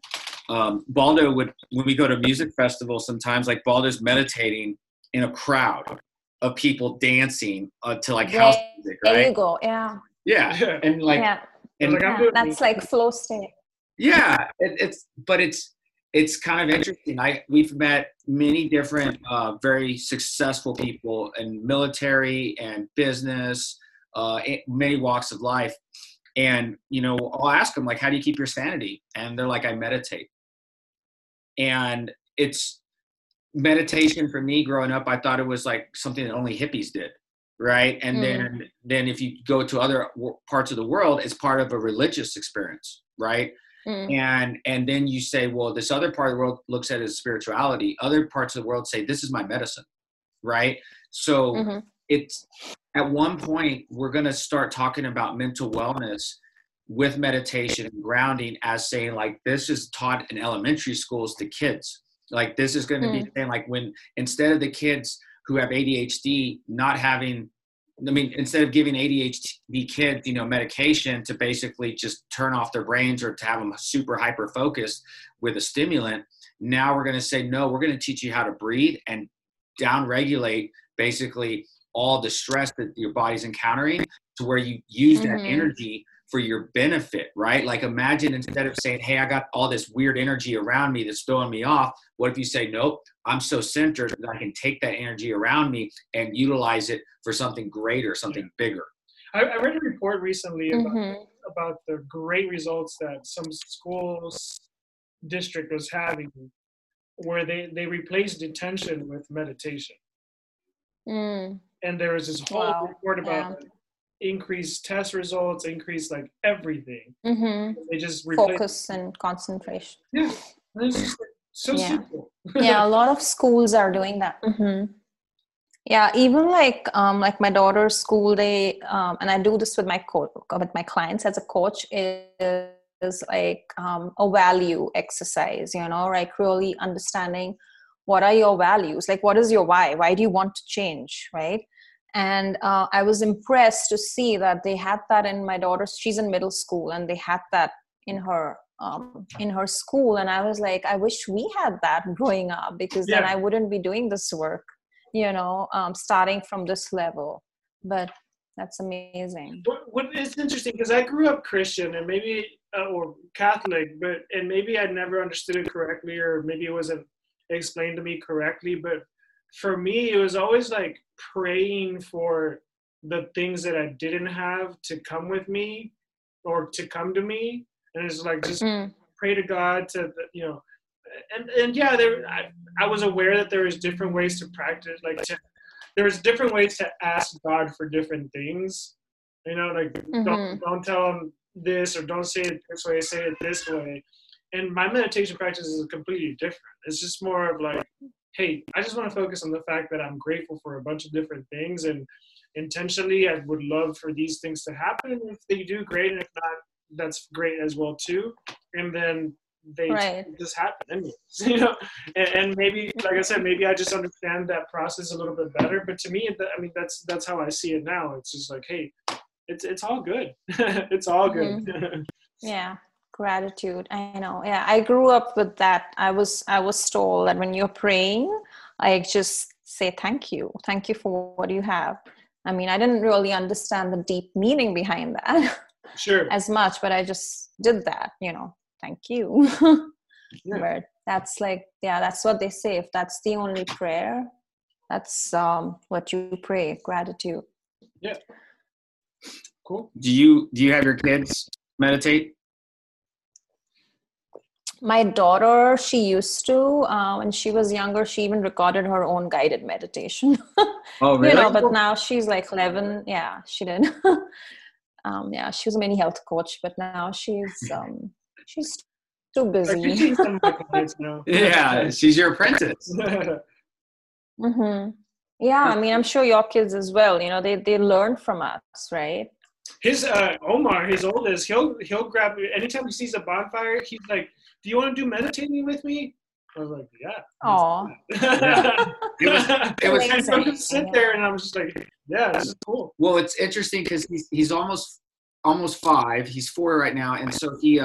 Balder would, when we go to music festivals sometimes, like Balder's meditating in a crowd of people dancing to like house music, right? There you go, yeah. Yeah, and like, yeah. And like yeah, that's like flow state. Yeah, it's kind of interesting. We've met many different very successful people in military and business, many walks of life. And, you know, I'll ask them, like, how do you keep your sanity? And they're like, I meditate. And it's meditation for me growing up, I thought it was like something that only hippies did, right? And then if you go to other parts of the world, it's part of a religious experience, right? And then you say, well, this other part of the world looks at it as spirituality. Other parts of the world say, this is my medicine, right? So it's at one point, we're going to start talking about mental wellness with meditation and grounding as saying like, this is taught in elementary schools to kids. Like this is going to be saying like when, instead of the kids who have ADHD not having, I mean, instead of giving ADHD kids, you know, medication to basically just turn off their brains or to have them super hyper focused with a stimulant. Now we're going to say, no, we're going to teach you how to breathe and downregulate basically all the stress that your body's encountering to where you use that energy for your benefit, right? Like imagine instead of saying, hey, I got all this weird energy around me that's throwing me off. What if you say, nope, I'm so centered that I can take that energy around me and utilize it for something greater, something bigger. I read a report recently about the great results that some schools district was having where they replaced detention with meditation. And there was this whole report about increased test results, increased like everything. They just focus and concentration. Yeah, it's just like so simple. Yeah, a lot of schools are doing that. Yeah, even like my daughter's school day, and I do this with my clients as a coach is like a value exercise. You know, like really understanding. What are your values? Like, what is your why? Why do you want to change, right? And I was impressed to see that they had that in my daughter. She's in middle school, and they had that in her school. And I was like, I wish we had that growing up because then I wouldn't be doing this work, you know, starting from this level. But that's amazing. What it's interesting because I grew up Christian and maybe or Catholic, but maybe I never understood it correctly, or maybe it wasn't explained to me correctly, but for me it was always like praying for the things that I didn't have to come with me or to come to me, and it's like just pray to God to, you know, and yeah, there I was aware that there was different ways to practice, there was different ways to ask God for different things, you know, like don't tell him this or don't say it this way, say it this way. And my meditation practice is completely different. It's just more of like, hey, I just want to focus on the fact that I'm grateful for a bunch of different things. And intentionally, I would love for these things to happen. If they do, great. And if not, that's great as well, too. And then they just happen. You know? And maybe, like I said, maybe I just understand that process a little bit better. But to me, I mean, that's how I see it now. It's just like, hey, it's all good. It's all good. Yeah. Gratitude. I know. Yeah. I grew up with that. I was told that when you're praying, like just say, thank you. Thank you for what you have. I mean, I didn't really understand the deep meaning behind that as much, but I just did that, you know, thank you. But that's like, yeah, that's what they say. If that's the only prayer, that's what you pray, gratitude. Yeah. Cool. Do you have your kids meditate? My daughter, she used to, when she was younger, she even recorded her own guided meditation. Oh, really? You know, but now she's like 11. Yeah, she did. Yeah, she was a mini health coach, but now she's too busy. Yeah, she's your apprentice. Yeah, I mean, I'm sure your kids as well, you know, they learn from us, right? His Omar, his oldest, he'll grab me anytime he sees a bonfire. He's like, "Do you want to do meditating with me?" I was like, "Yeah." Oh. It was I just sit there, and I was just like, "Yeah, this is cool." Well, it's interesting because he's almost 5. He's 4 right now, and so he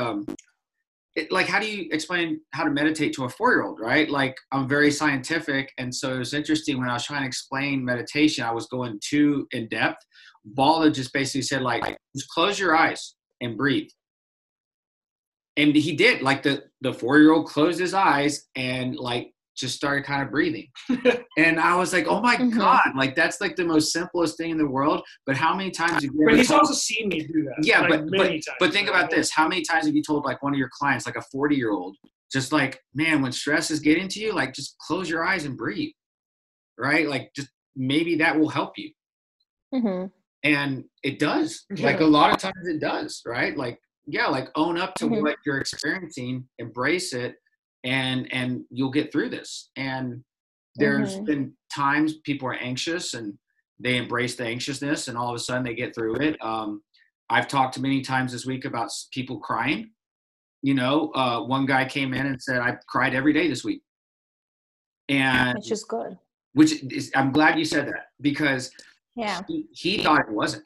like, how do you explain how to meditate to a 4-year-old, right? Like, I'm very scientific. And so it was interesting when I was trying to explain meditation, I was going too in depth. Bala just basically said, like, just close your eyes and breathe. And he did, like, the 4-year-old closed his eyes and, like, just started kind of breathing. And I was like, oh my God, like, that's like the most simplest thing in the world. But how many times have you ever he's also seen me do that. Yeah, like, but think about this. How many times have you told, like, one of your clients, like a 40-year-old, just like, man, when stress is getting to you, like, just close your eyes and breathe, right? Like, just maybe that will help you. Mm-hmm. And it does. Yeah. Like, a lot of times it does, right? Like, yeah, like, own up to what you're experiencing, embrace it, and you'll get through this. And there's been times people are anxious and they embrace the anxiousness and all of a sudden they get through it. I've talked many times this week about people crying. You know, one guy came in and said, I cried every day this week. And which is good. Which is, I'm glad you said that, because he thought it wasn't.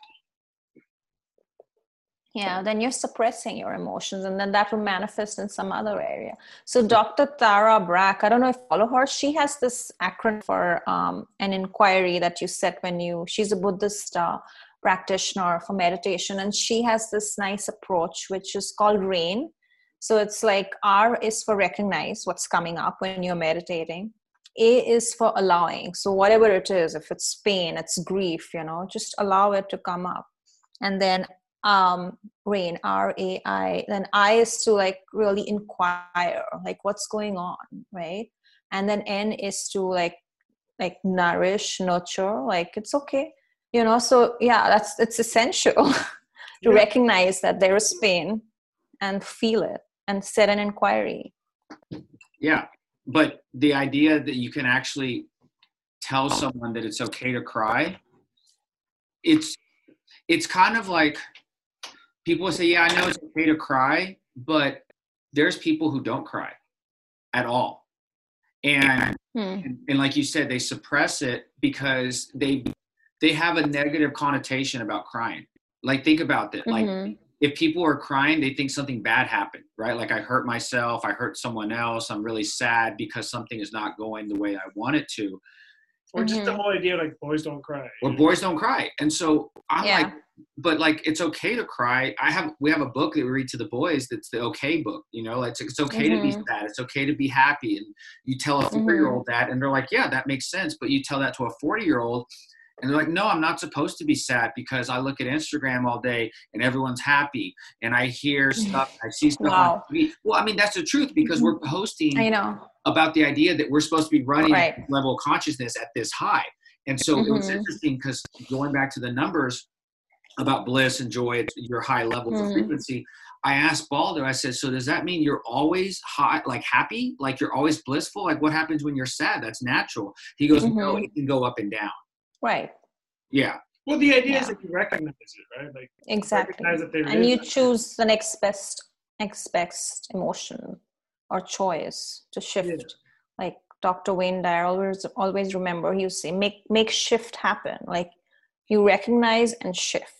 Yeah, then you're suppressing your emotions, and then that will manifest in some other area. So Dr. Tara Brach, I don't know if you follow her. She has this acronym for an inquiry that you set when you, she's a Buddhist practitioner for meditation. And she has this nice approach, which is called RAIN. So it's like R is for recognize what's coming up when you're meditating. A is for allowing. So whatever it is, if it's pain, it's grief, you know, just allow it to come up. And then RAI, R-A-I, then I is to, like, really inquire, like, what's going on, right? And then N is to, like nourish, nurture, like, it's okay, you know? So yeah, that's, it's essential to recognize that there is pain and feel it and set an inquiry. Yeah. But the idea that you can actually tell someone that it's okay to cry, it's kind of like, people say, yeah, I know it's okay to cry, but there's people who don't cry at all. And like you said, they suppress it because they have a negative connotation about crying. Like, think about that. Like, if people are crying, they think something bad happened, right? Like, I hurt myself, I hurt someone else, I'm really sad because something is not going the way I want it to. Or just the whole idea, like, boys don't cry. Or boys don't cry. And so I'm like, but, like, it's okay to cry. We have a book that we read to the boys that's the okay book, you know, like, it's okay to be sad. It's okay to be happy. And you tell a 4-year-old that, and they're like, yeah, that makes sense. But you tell that to a 40-year-old, and they're like, no, I'm not supposed to be sad because I look at Instagram all day and everyone's happy. And I hear stuff, I see stuff on TV. Well, I mean, that's the truth, because we're posting about the idea that we're supposed to be running level of consciousness at this high. And so it was interesting, because going back to the numbers about bliss and joy, it's your high levels of frequency. I asked Balder, I said, so does that mean you're always high, like happy? Like, you're always blissful? Like, what happens when you're sad? That's natural. He goes, no, it can go up and down. Right. Yeah. Well, the idea is that you recognize it, right? Like, exactly. And you choose the next best emotion or choice to shift. Yeah. Like Dr. Wayne Dyer, always remember, he would say, make shift happen. Like, you recognize and shift.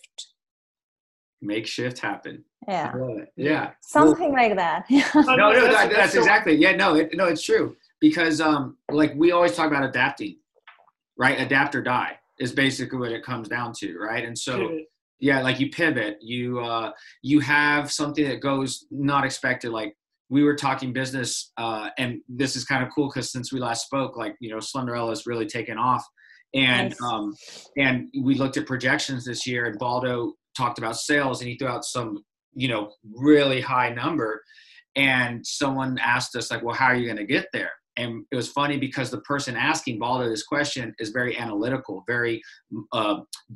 Make shift happen. Yeah. Yeah. Something like that. no, that's exactly. Yeah, no, it's true. Because like, we always talk about adapting. Right? Adapt or die is basically what it comes down to, right? And so, yeah, like, you pivot, you have something that goes not expected. Like, we were talking business, and this is kind of cool, because since we last spoke, like, you know, Slenderella has really taken off. And nice. And we looked at projections this year, and Baldo talked about sales, and he threw out some, you know, really high number. And someone asked us, like, well, how are you going to get there? And it was funny, because the person asking Baldo this question is very analytical, very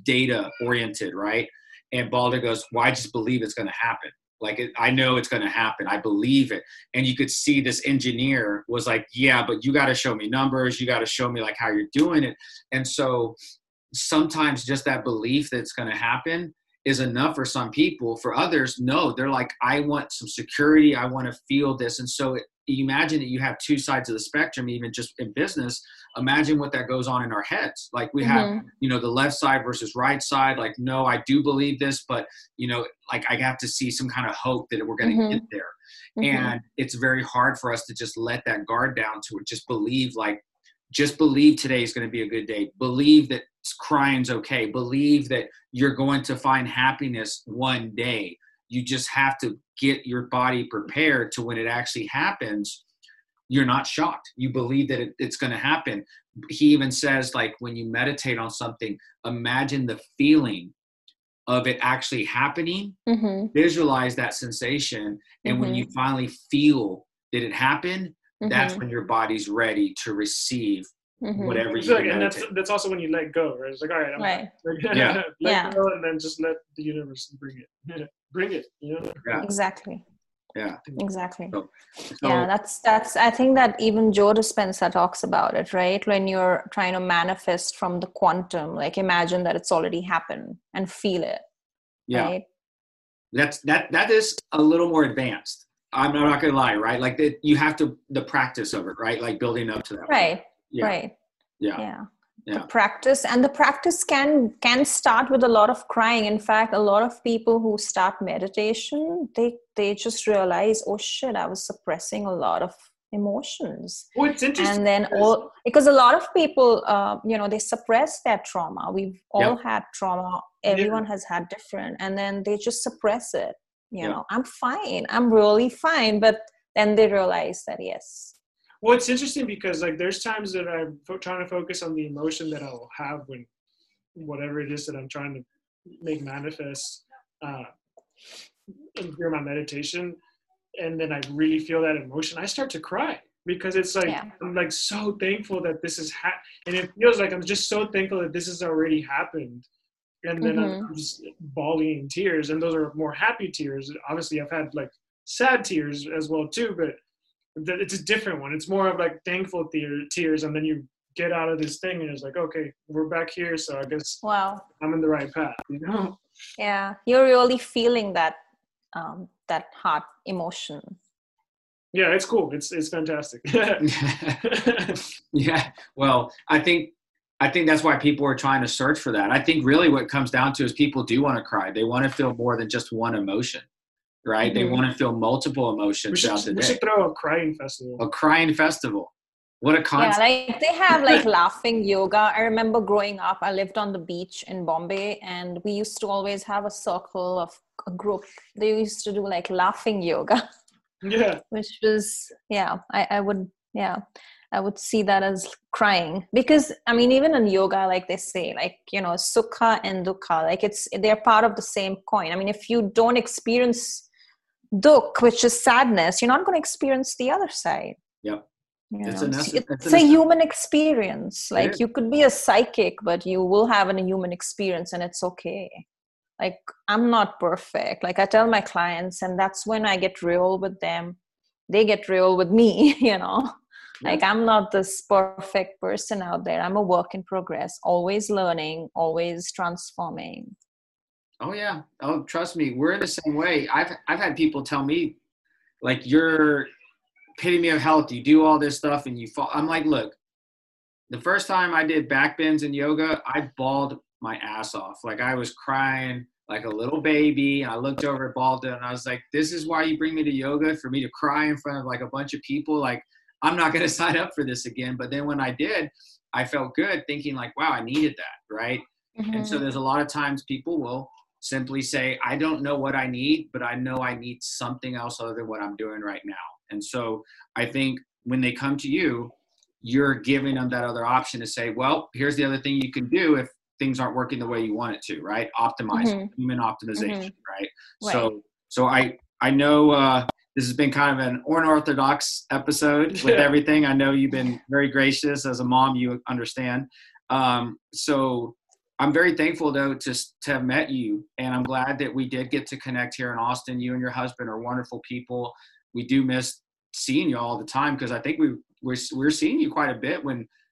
data oriented, right? And Baldo goes, well, I just believe it's going to happen. Like, I know it's going to happen. I believe it. And you could see this engineer was like, yeah, but you got to show me numbers. You got to show me, like, how you're doing it. And so sometimes just that belief that it's going to happen is enough for some people. For others, no, they're like, I want some security. I want to feel this. And so you imagine that you have two sides of the spectrum, even just in business. Imagine what that goes on in our heads. Like, we have, you know, the left side versus right side. Like, no, I do believe this, but, you know, like, I have to see some kind of hope that we're going to get there. Mm-hmm. And it's very hard for us to just let that guard down to it. Just believe today is going to be a good day. Believe that crying's okay. Believe that you're going to find happiness one day. You just have to get your body prepared to when it actually happens, you're not shocked. You believe that it's going to happen. He even says, like, when you meditate on something, imagine the feeling of it actually happening. Mm-hmm. Visualize that sensation. And mm-hmm. when you finally feel that it happened, mm-hmm. that's when your body's ready to receive mm-hmm. whatever you meditate. And that's also when you let go, right? It's like, all right, I'm right. Like, yeah. let go and then just let the universe bring it. Bring it. You know? Yeah. Exactly. Yeah, exactly. So, yeah, that's, I think that even Joe Dispenza talks about it, right? When you're trying to manifest from the quantum, like imagine that it's already happened and feel it. Yeah. Right? That is a little more advanced. I'm not going to lie, right? Like you have to, the practice of it, right? Like building up to that. Right. Yeah. Right. Yeah. Yeah. Yeah. The practice can start with a lot of crying. In fact, a lot of people who start meditation, they just realize, oh shit, I was suppressing a lot of emotions. Oh, it's interesting. And then because a lot of people, they suppress their trauma. We've all had trauma. Everyone has had different, and then they just suppress it. You know, I'm fine. I'm really fine. But then they realize that, yes. Well, it's interesting because like there's times that I'm trying to focus on the emotion that I'll have when whatever it is that I'm trying to make manifest during my meditation, and then I really feel that emotion. I start to cry because it's like I'm like so thankful that this is and it feels like I'm just so thankful that this has already happened. And then mm-hmm. I'm just bawling in tears, and those are more happy tears. Obviously, I've had like sad tears as well too, but it's a different one. It's more of like thankful tears, and then you get out of this thing and it's like, okay, we're back here, so I guess I'm in the right path, you know? Yeah, you're really feeling that heart emotion. Yeah, it's cool. It's fantastic. Yeah, well, I think that's why people are trying to search for that. I think really what it comes down to is people do want to cry. They want to feel more than just one emotion. Right? Mm-hmm. They want to feel multiple emotions. We should throw a crying festival. A crying festival. What a concept. Yeah, like they have like laughing yoga. I remember growing up, I lived on the beach in Bombay, and we used to always have a circle of a group. They used to do like laughing yoga. Yeah. Which was, I would see that as crying, because I mean, even in yoga, like they say, like, you know, sukha and dukkha, like they're part of the same coin. I mean, if you don't experience dukh, which is sadness, you're not going to experience the other side. Yep. It's a human experience. Like you could be a psychic, but you will have a human experience, and it's okay. Like I'm not perfect. Like I tell my clients, and that's when I get real with them. They get real with me, you know, like I'm not this perfect person out there. I'm a work in progress, always learning, always transforming. Oh yeah. Oh, trust me. We're in the same way. I've had people tell me, like, you're epitome of health. You do all this stuff and you fall. I'm like, look, the first time I did back bends in yoga, I bawled my ass off. Like I was crying like a little baby. And I looked over at Balda and I was like, this is why you bring me to yoga, for me to cry in front of like a bunch of people. Like, I'm not going to sign up for this again. But then when I did, I felt good thinking like, wow, I needed that. Right. Mm-hmm. And so there's a lot of times people will simply say, I don't know what I need, but I know I need something else other than what I'm doing right now. And so I think when they come to you, you're giving them that other option to say, well, here's the other thing you can do if things aren't working the way you want it to, right? Optimize, mm-hmm. human optimization, mm-hmm. right? So I know this has been kind of an unorthodox episode with everything. I know you've been very gracious. As a mom, you understand. So I'm very thankful, though, to have met you, and I'm glad that we did get to connect here in Austin. You and your husband are wonderful people. We do miss seeing you all the time, because I think we're seeing you quite a bit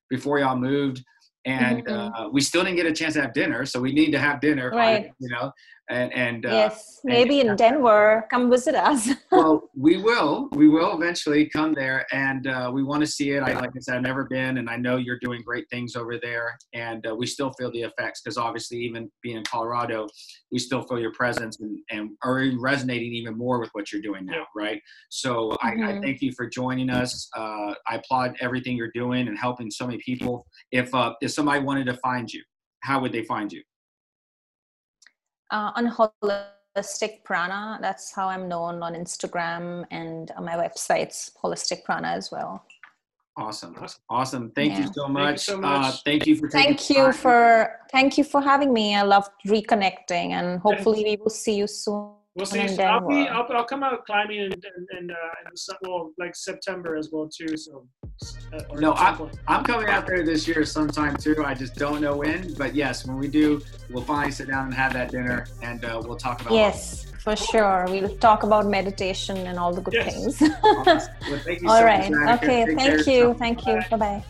before y'all moved, and mm-hmm. We still didn't get a chance to have dinner, so we need to have dinner, right? You know, And yes, maybe in Denver, come visit us. Well, we will eventually come there, and we want to see it. Like I said, I've never been, and I know you're doing great things over there, and we still feel the effects, because obviously even being in Colorado, we still feel your presence and are resonating even more with what you're doing now, right? So I thank you for joining us. I applaud everything you're doing and helping so many people. If somebody wanted to find you, how would they find you? On Holistic Prana, that's how I'm known on Instagram, and on my website's Holistic Prana as well. Awesome. Thank you so much. Thank you for having me. I loved reconnecting, and hopefully we will see you soon. We'll see you soon. I'll come out climbing in September as well too. So. I'm coming out there this year sometime too. I just don't know when, but yes, when we do, we'll finally sit down and have that dinner, and we'll talk about it. For sure. We'll talk about meditation and all the good things. Well, thank you so much. All right. Okay. Thank you. Thank you. Bye-bye.